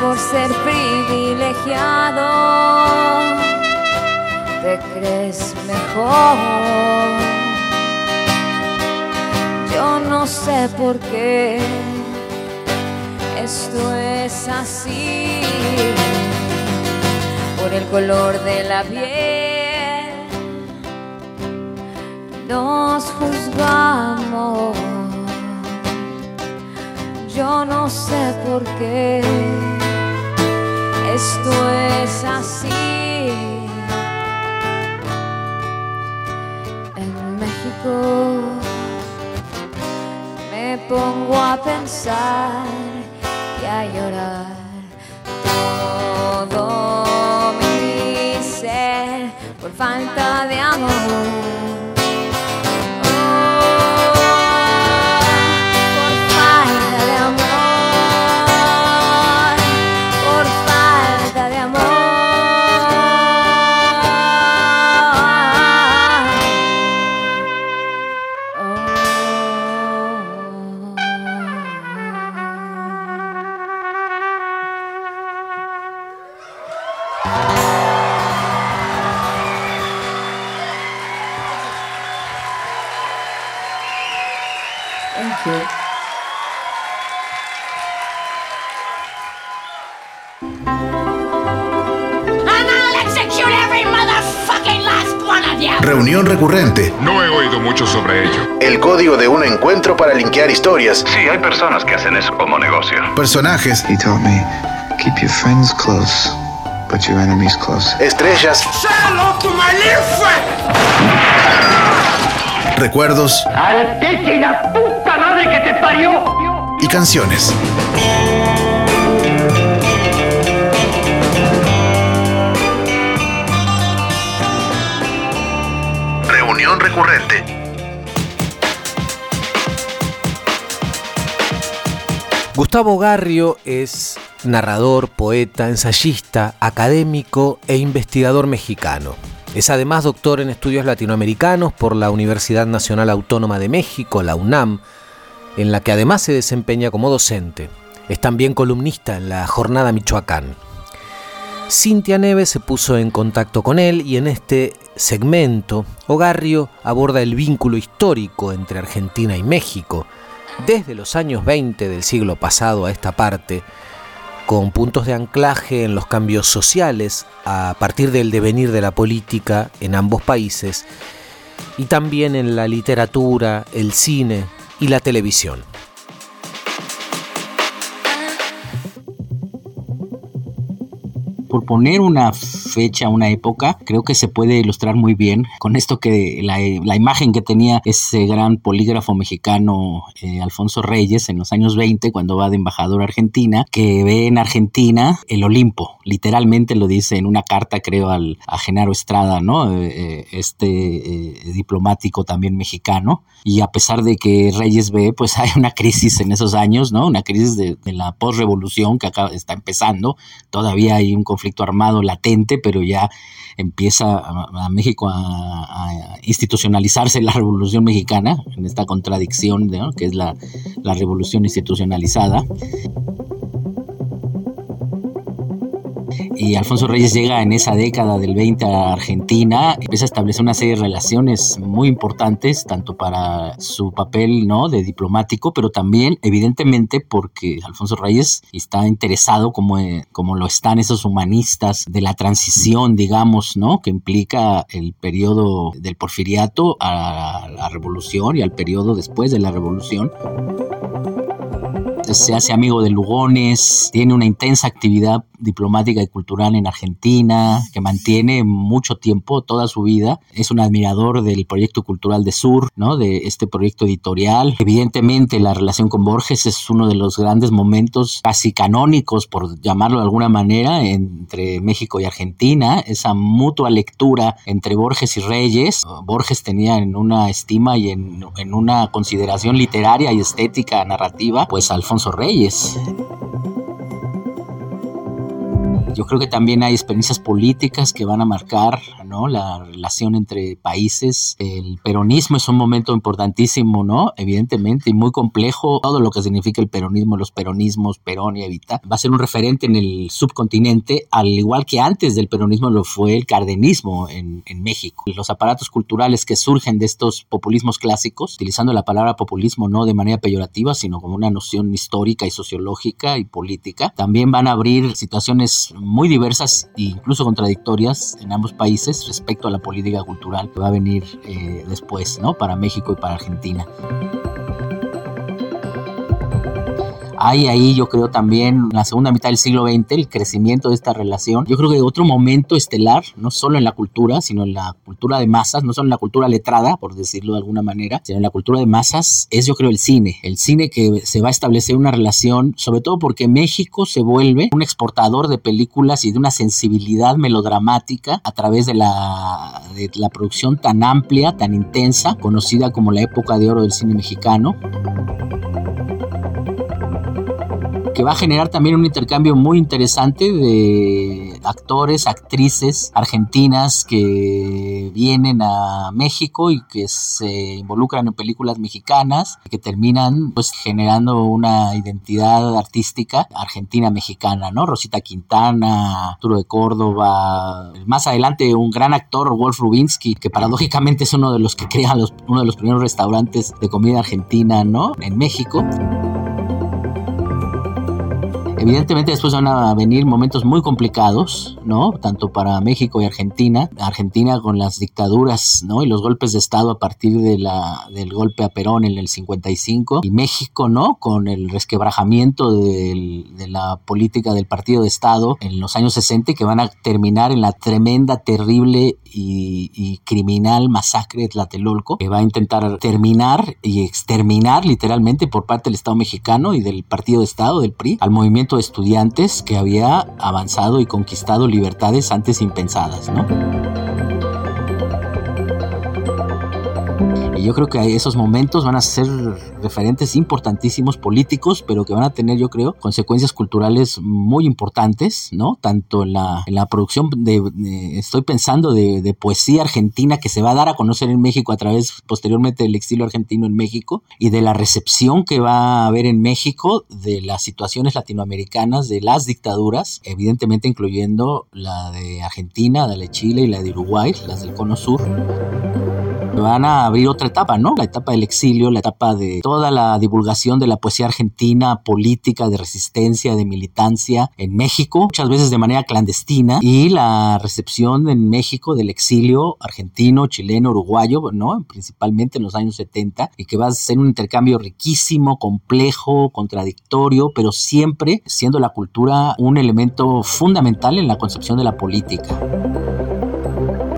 Por ser privilegiado te crees mejor. Yo no sé por qué esto es así. Por el color de la piel nos juzgamos. Yo no sé por qué esto es así. En México me pongo a pensar y a llorar. Todo mi ser por falta de amor. Reunión recurrente. No he oído mucho sobre ello. El código de un encuentro para linkear historias. Sí, hay personas que hacen eso como negocio. Personajes. He taught me, keep your friends close, but your enemies close. Estrellas. Say hello to my little friend. Recuerdos. A la techa y la puta madre que te parió. Y canciones. Recurrente. Gustavo Ogarrio es narrador, poeta, ensayista, académico e investigador mexicano. Es además doctor en estudios latinoamericanos por la Universidad Nacional Autónoma de México, la UNAM, en la que además se desempeña como docente. Es también columnista en la Jornada Michoacán. Cintia Neve se puso en contacto con él y en este segmento Ogarrio aborda el vínculo histórico entre Argentina y México desde los años 20 del siglo pasado a esta parte, con puntos de anclaje en los cambios sociales a partir del devenir de la política en ambos países y también en la literatura, el cine y la televisión. Por poner una fecha, una época, creo que se puede ilustrar muy bien con esto que la imagen que tenía ese gran polígrafo mexicano Alfonso Reyes en los años 20 cuando va de embajador a Argentina, que ve en Argentina el Olimpo, literalmente lo dice en una carta creo a Genaro Estrada, ¿no? Diplomático también mexicano, y a pesar de que Reyes ve, pues hay una crisis en esos años, ¿no? Una crisis de la posrevolución que acá está empezando, todavía hay un conflicto armado latente, pero ya empieza a México a institucionalizarse la Revolución Mexicana, en esta contradicción, ¿no?, que es la revolución institucionalizada. Y Alfonso Reyes llega en esa década del 20 a Argentina, empieza a establecer una serie de relaciones muy importantes, tanto para su papel, ¿no?, de diplomático, pero también evidentemente porque Alfonso Reyes está interesado como lo están esos humanistas de la transición, digamos, ¿no?, que implica el periodo del porfiriato a la revolución y al periodo después de la revolución. Se hace amigo de Lugones, tiene una intensa actividad diplomática y cultural en Argentina, que mantiene mucho tiempo, toda su vida. Es un admirador del proyecto cultural de Sur, ¿no?, de este proyecto editorial. Evidentemente, la relación con Borges es uno de los grandes momentos casi canónicos, por llamarlo de alguna manera, entre México y Argentina. Esa mutua lectura entre Borges y Reyes. Borges tenía en una estima y en una consideración literaria y estética narrativa, pues Alfonso Reyes. Yo creo que también hay experiencias políticas que van a marcar, ¿no?, la relación entre países. El peronismo es un momento importantísimo, ¿no?, evidentemente, y muy complejo. Todo lo que significa el peronismo, los peronismos, Perón y Evita, va a ser un referente en el subcontinente, al igual que antes del peronismo lo fue el cardenismo en México. Los aparatos culturales que surgen de estos populismos clásicos, utilizando la palabra populismo no de manera peyorativa, sino como una noción histórica y sociológica y política, también van a abrir situaciones muy diversas e incluso contradictorias en ambos países respecto a la política cultural que va a venir después, ¿no?, para México y para Argentina. Hay ahí, yo creo, también en la segunda mitad del siglo XX el crecimiento de esta relación. Yo creo que otro momento estelar, no solo en la cultura, sino en la cultura de masas, no solo en la cultura letrada, por decirlo de alguna manera, sino en la cultura de masas, es yo creo el cine. El cine que se va a establecer una relación, sobre todo porque México se vuelve un exportador de películas y de una sensibilidad melodramática a través de la producción tan amplia, tan intensa, conocida como la época de oro del cine mexicano, que va a generar también un intercambio muy interesante de actores, actrices argentinas que vienen a México y que se involucran en películas mexicanas que terminan pues generando una identidad artística argentina-mexicana, ¿no? Rosita Quintana, Arturo de Córdoba, más adelante un gran actor, Wolf Rubinsky, que paradójicamente es uno de los que crea uno de los primeros restaurantes de comida argentina, ¿no?, en México. Evidentemente después van a venir momentos muy complicados, ¿no?, tanto para México y Argentina. Argentina con las dictaduras, ¿no?, y los golpes de Estado a partir del golpe a Perón en el 55. Y México, ¿no?, con el resquebrajamiento de la política del partido de Estado en los años 60, que van a terminar en la tremenda, terrible y criminal masacre de Tlatelolco, que va a intentar terminar y exterminar literalmente por parte del Estado mexicano y del partido de Estado, del PRI, al movimiento de estudiantes que había avanzado y conquistado libertades antes impensadas, ¿no? Y yo creo que esos momentos van a ser referentes importantísimos políticos, pero que van a tener, yo creo, consecuencias culturales muy importantes, ¿no? Tanto en la producción estoy pensando de poesía argentina que se va a dar a conocer en México a través posteriormente del exilio argentino en México, y de la recepción que va a haber en México de las situaciones latinoamericanas, de las dictaduras, evidentemente incluyendo la de Argentina, la de Chile y la de Uruguay, las del Cono Sur. Van a abrir otra etapa, ¿no? La etapa del exilio, la etapa de toda la divulgación de la poesía argentina, política, de resistencia, de militancia en México, muchas veces de manera clandestina, y la recepción en México del exilio argentino, chileno, uruguayo, ¿no?, principalmente en los años 70, y que va a ser un intercambio riquísimo, complejo, contradictorio, pero siempre siendo la cultura un elemento fundamental en la concepción de la política.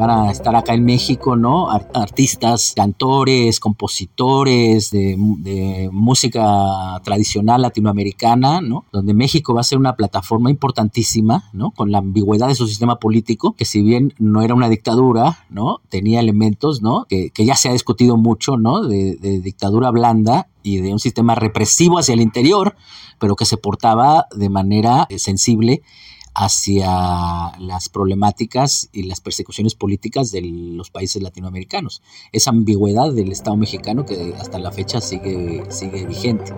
Van a estar acá en México, ¿no?, artistas, cantores, compositores de música tradicional latinoamericana, ¿no?, donde México va a ser una plataforma importantísima, ¿no?, con la ambigüedad de su sistema político, que si bien no era una dictadura, ¿no?, tenía elementos, ¿no?, que ya se ha discutido mucho, ¿no?, de dictadura blanda y de un sistema represivo hacia el interior, pero que se portaba de manera sensible hacia las problemáticas y las persecuciones políticas de los países latinoamericanos. Esa ambigüedad del Estado mexicano que hasta la fecha sigue vigente.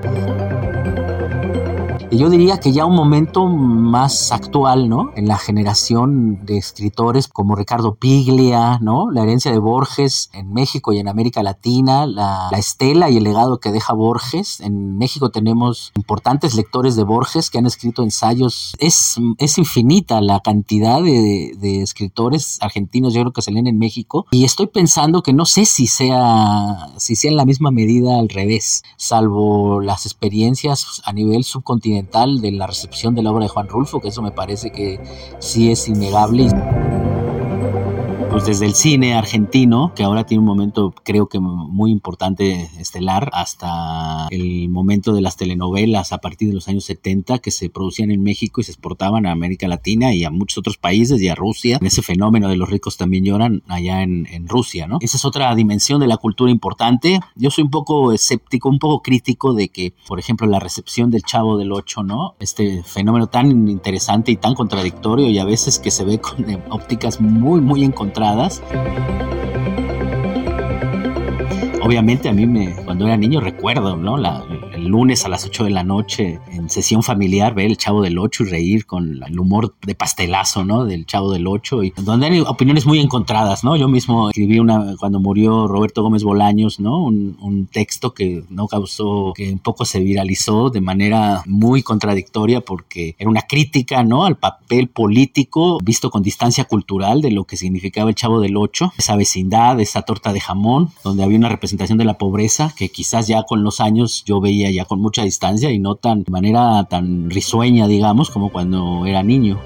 Y yo diría que ya un momento más actual, ¿no?, en la generación de escritores como Ricardo Piglia, ¿no?, la herencia de Borges en México y en América Latina, la estela y el legado que deja Borges. En México tenemos importantes lectores de Borges que han escrito ensayos. Es infinita la cantidad de escritores argentinos, yo creo, que se leen en México. Y estoy pensando que no sé si sea en la misma medida al revés, salvo las experiencias a nivel subcontinental de la recepción de la obra de Juan Rulfo, que eso me parece que sí es innegable. pues desde el cine argentino, que ahora tiene un momento creo que muy importante, estelar, hasta el momento de las telenovelas a partir de los años 70 que se producían en México y se exportaban a América Latina y a muchos otros países y a Rusia. Ese fenómeno de los ricos también lloran allá en Rusia, ¿no? Esa es otra dimensión de la cultura importante. Yo soy un poco escéptico, un poco crítico de que, por ejemplo, la recepción del Chavo del Ocho, ¿no? Este fenómeno tan interesante y tan contradictorio y a veces que se ve con ópticas muy, muy encontradas. Obviamente a mí, cuando era niño, recuerdo, ¿no?, el lunes a las 8 de la noche en sesión familiar ver el Chavo del Ocho y reír con el humor de pastelazo, ¿no?, del Chavo del Ocho, y donde hay opiniones muy encontradas, ¿no? Yo mismo escribí cuando murió Roberto Gómez Bolaños, ¿no?, un texto que no causó, que un poco se viralizó de manera muy contradictoria porque era una crítica, ¿no?, al papel político visto con distancia cultural de lo que significaba el Chavo del Ocho, esa vecindad, esa torta de jamón, donde había una representación de la pobreza que quizás ya con los años yo veía ya con mucha distancia y no tan de manera tan risueña, digamos, como cuando era niño.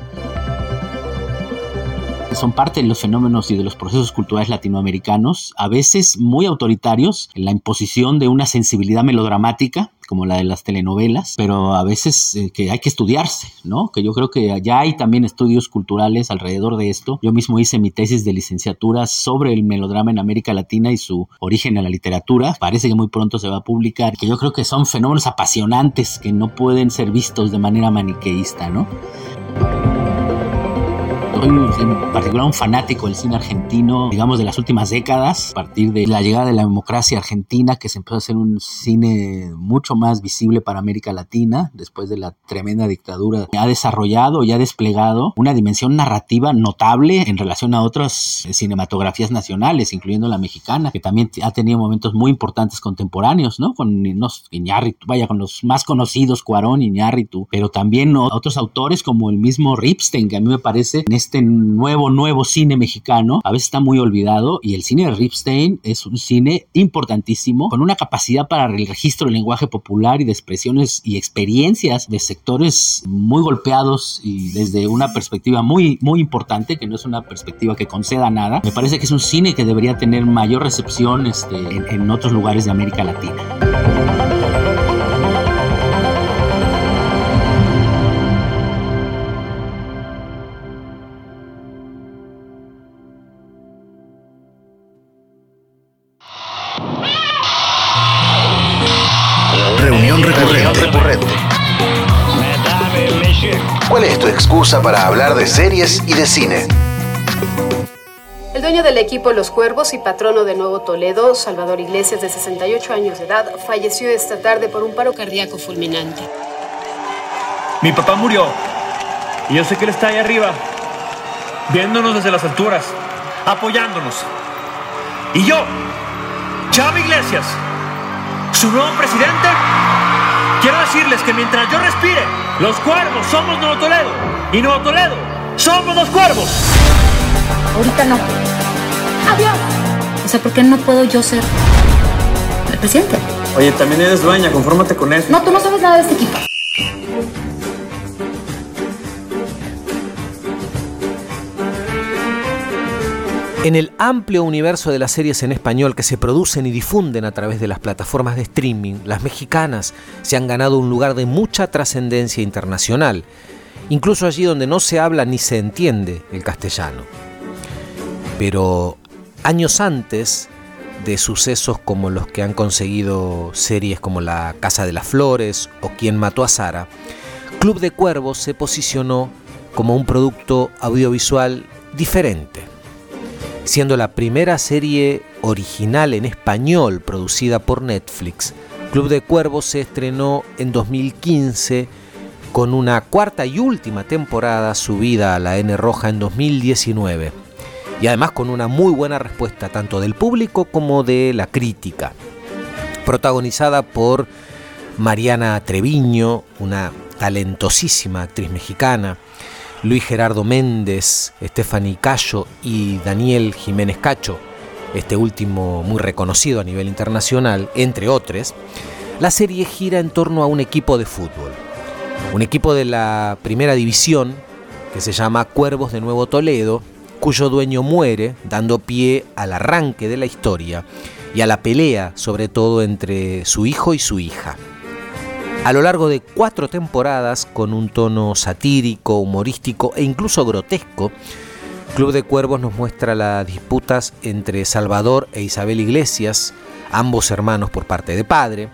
Son parte de los fenómenos y de los procesos culturales latinoamericanos, a veces muy autoritarios, en la imposición de una sensibilidad melodramática como la de las telenovelas, pero a veces que hay que estudiarse, ¿no? Que yo creo que ya hay también estudios culturales alrededor de esto. Yo mismo hice mi tesis de licenciatura sobre el melodrama en América Latina y su origen en la literatura. Parece que muy pronto se va a publicar. Que yo creo que son fenómenos apasionantes que no pueden ser vistos de manera maniqueísta, ¿no? Soy en particular un fanático del cine argentino, digamos, de las últimas décadas, a partir de la llegada de la democracia argentina, que se empezó a hacer un cine mucho más visible para América Latina, después de la tremenda dictadura. Ha desarrollado y ha desplegado una dimensión narrativa notable en relación a otras cinematografías nacionales, incluyendo la mexicana, que también ha tenido momentos muy importantes contemporáneos, ¿no? Con Iñárritu, con los más conocidos, Cuarón, Iñárritu, pero también otros autores como el mismo Ripstein, que a mí me parece en este nuevo cine mexicano a veces está muy olvidado, y el cine de Ripstein es un cine importantísimo con una capacidad para el registro del lenguaje popular y de expresiones y experiencias de sectores muy golpeados y desde una perspectiva muy, muy importante, que no es una perspectiva que conceda nada. Me parece que es un cine que debería tener mayor recepción en otros lugares de América Latina. ¿Cuál es tu excusa para hablar de series y de cine? El dueño del equipo Los Cuervos y patrono de Nuevo Toledo, Salvador Iglesias, de 68 años de edad, falleció esta tarde por un paro cardíaco fulminante. Mi papá murió y yo sé que él está ahí arriba, viéndonos desde las alturas, apoyándonos. Y yo, Chavo Iglesias, su nuevo presidente, quiero decirles que mientras yo respire, Los Cuervos somos Nuevo Toledo, y Nuevo Toledo somos Los Cuervos. Ahorita no. ¡Adiós! O sea, ¿por qué no puedo yo ser el presidente? Oye, también eres dueña, confórmate con eso. No, tú no sabes nada de este equipo. En el amplio universo de las series en español que se producen y difunden a través de las plataformas de streaming, las mexicanas se han ganado un lugar de mucha trascendencia internacional, incluso allí donde no se habla ni se entiende el castellano. Pero años antes de sucesos como los que han conseguido series como La Casa de las Flores o Quién mató a Sara, Club de Cuervos se posicionó como un producto audiovisual diferente, siendo la primera serie original en español producida por Netflix. Club de Cuervos se estrenó en 2015 con una cuarta y última temporada subida a la N Roja en 2019, y además con una muy buena respuesta tanto del público como de la crítica. Protagonizada por Mariana Treviño, una talentosísima actriz mexicana, Luis Gerardo Méndez, Stephanie Cayo y Daniel Jiménez Cacho, este último muy reconocido a nivel internacional, entre otros. La serie gira en torno a un equipo de fútbol, un equipo de la primera división que se llama Cuervos de Nuevo Toledo, cuyo dueño muere, dando pie al arranque de la historia y a la pelea, sobre todo entre su hijo y su hija. A lo largo de 4 temporadas, con un tono satírico, humorístico e incluso grotesco, Club de Cuervos nos muestra las disputas entre Salvador e Isabel Iglesias, ambos hermanos por parte de padre.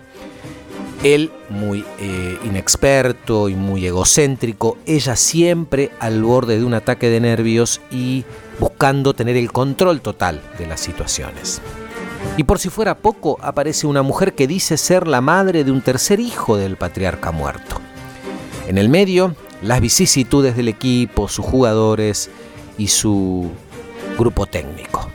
Él muy inexperto y muy egocéntrico, ella siempre al borde de un ataque de nervios y buscando tener el control total de las situaciones. Y por si fuera poco, aparece una mujer que dice ser la madre de un tercer hijo del patriarca muerto. En el medio, las vicisitudes del equipo, sus jugadores y su grupo técnico.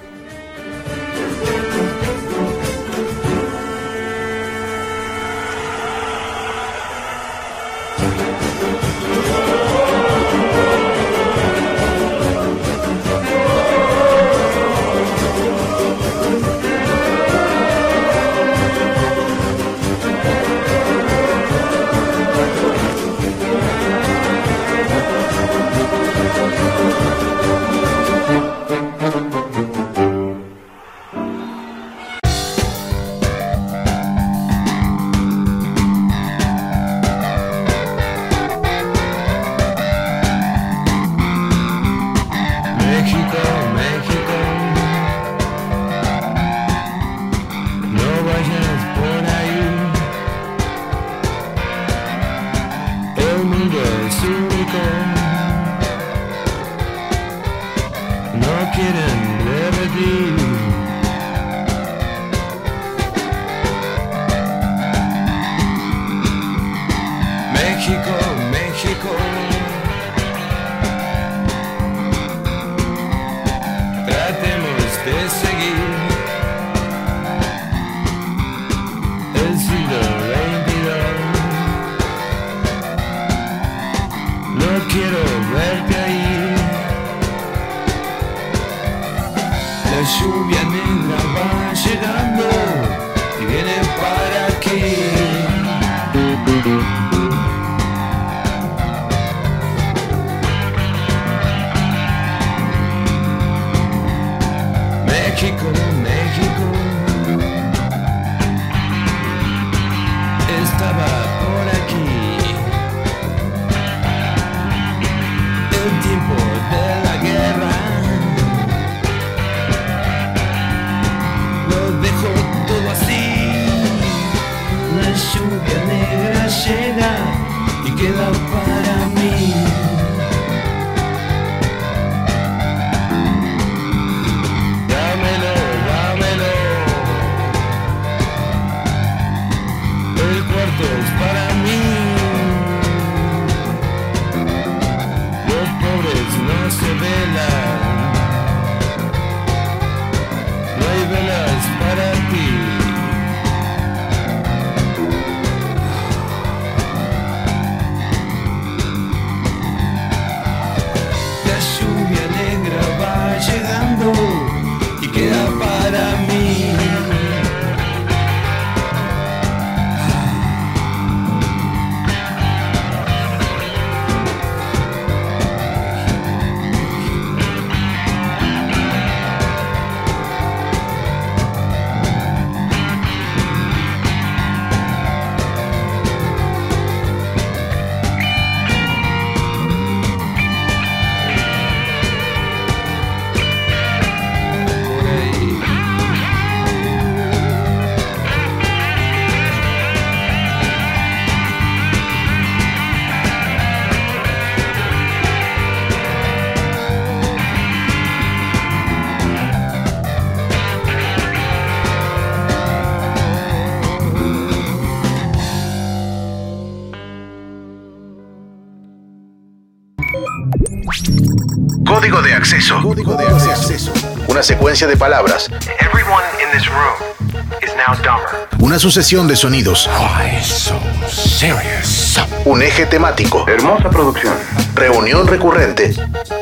Código de acceso. Una secuencia de palabras. Everyone in this room is now dumber. Una sucesión de sonidos. Why so serious? Un eje temático. Hermosa producción. Reunión recurrente.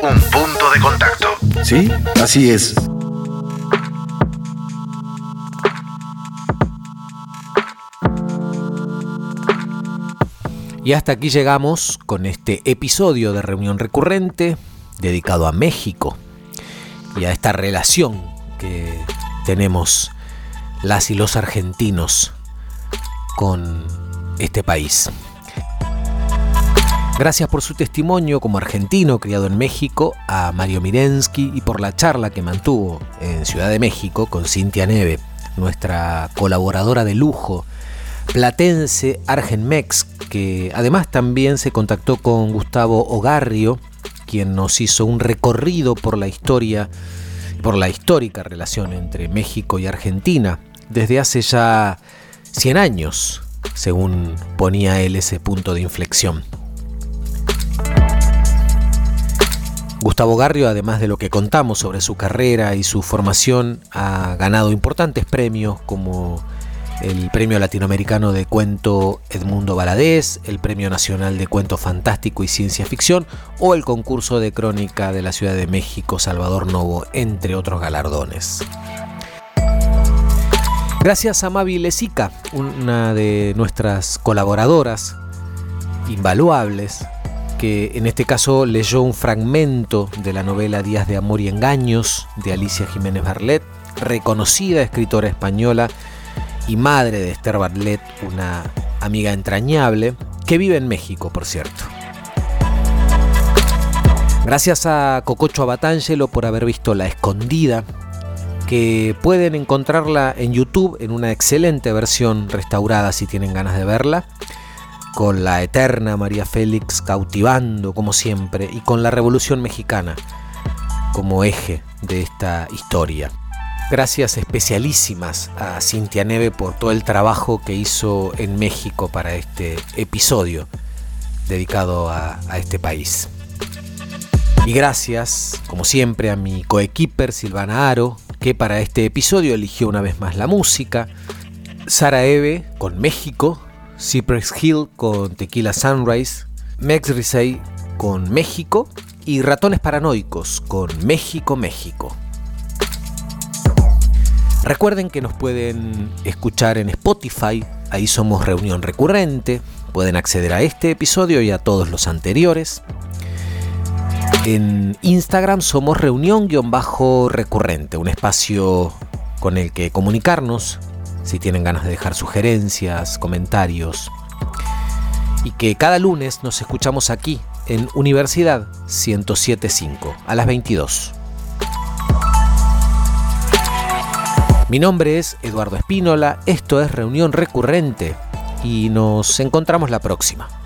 Un punto de contacto. Sí, así es. Y hasta aquí llegamos con este episodio de Reunión Recurrente, dedicado a México. y a esta relación que tenemos las y los argentinos con este país. Gracias por su testimonio como argentino criado en México a Mario Mirensky y por la charla que mantuvo en Ciudad de México con Cintia Neve, nuestra colaboradora de lujo platense Argenmex, que además también se contactó con Gustavo Ogarrio, quien nos hizo un recorrido por la historia, por la histórica relación entre México y Argentina desde hace ya 100 años, según ponía él ese punto de inflexión. Gustavo Ogarrio, además de lo que contamos sobre su carrera y su formación, ha ganado importantes premios como el Premio Latinoamericano de Cuento Edmundo Valadez, el Premio Nacional de Cuento Fantástico y Ciencia Ficción o el Concurso de Crónica de la Ciudad de México Salvador Novo, entre otros galardones. Gracias a Mavi Lezica, una de nuestras colaboradoras invaluables, que en este caso leyó un fragmento de la novela Días de Amor y Engaños de Alicia Jiménez Barlet, reconocida escritora española y madre de Esther Barlet, una amiga entrañable, que vive en México, por cierto. Gracias a Cococho Abatangelo por haber visto La Escondida, que pueden encontrarla en YouTube en una excelente versión restaurada si tienen ganas de verla, con la eterna María Félix cautivando como siempre y con la Revolución Mexicana como eje de esta historia. Gracias especialísimas a Cintia Neve por todo el trabajo que hizo en México para este episodio dedicado a este país. Y gracias, como siempre, a mi coequiper Silvana Aro, que para este episodio eligió una vez más la música. Sara Eve con México, Cypress Hill con Tequila Sunrise, Mex Risey con México y Ratones Paranoicos con México, México. Recuerden que nos pueden escuchar en Spotify, ahí somos Reunión Recurrente, pueden acceder a este episodio y a todos los anteriores. En Instagram somos Reunión-Recurrente, un espacio con el que comunicarnos, si tienen ganas de dejar sugerencias, comentarios. Y que cada lunes nos escuchamos aquí en Universidad 107.5 a las 22. Mi nombre es Eduardo Espínola, esto es Reunión Recurrente y nos encontramos la próxima.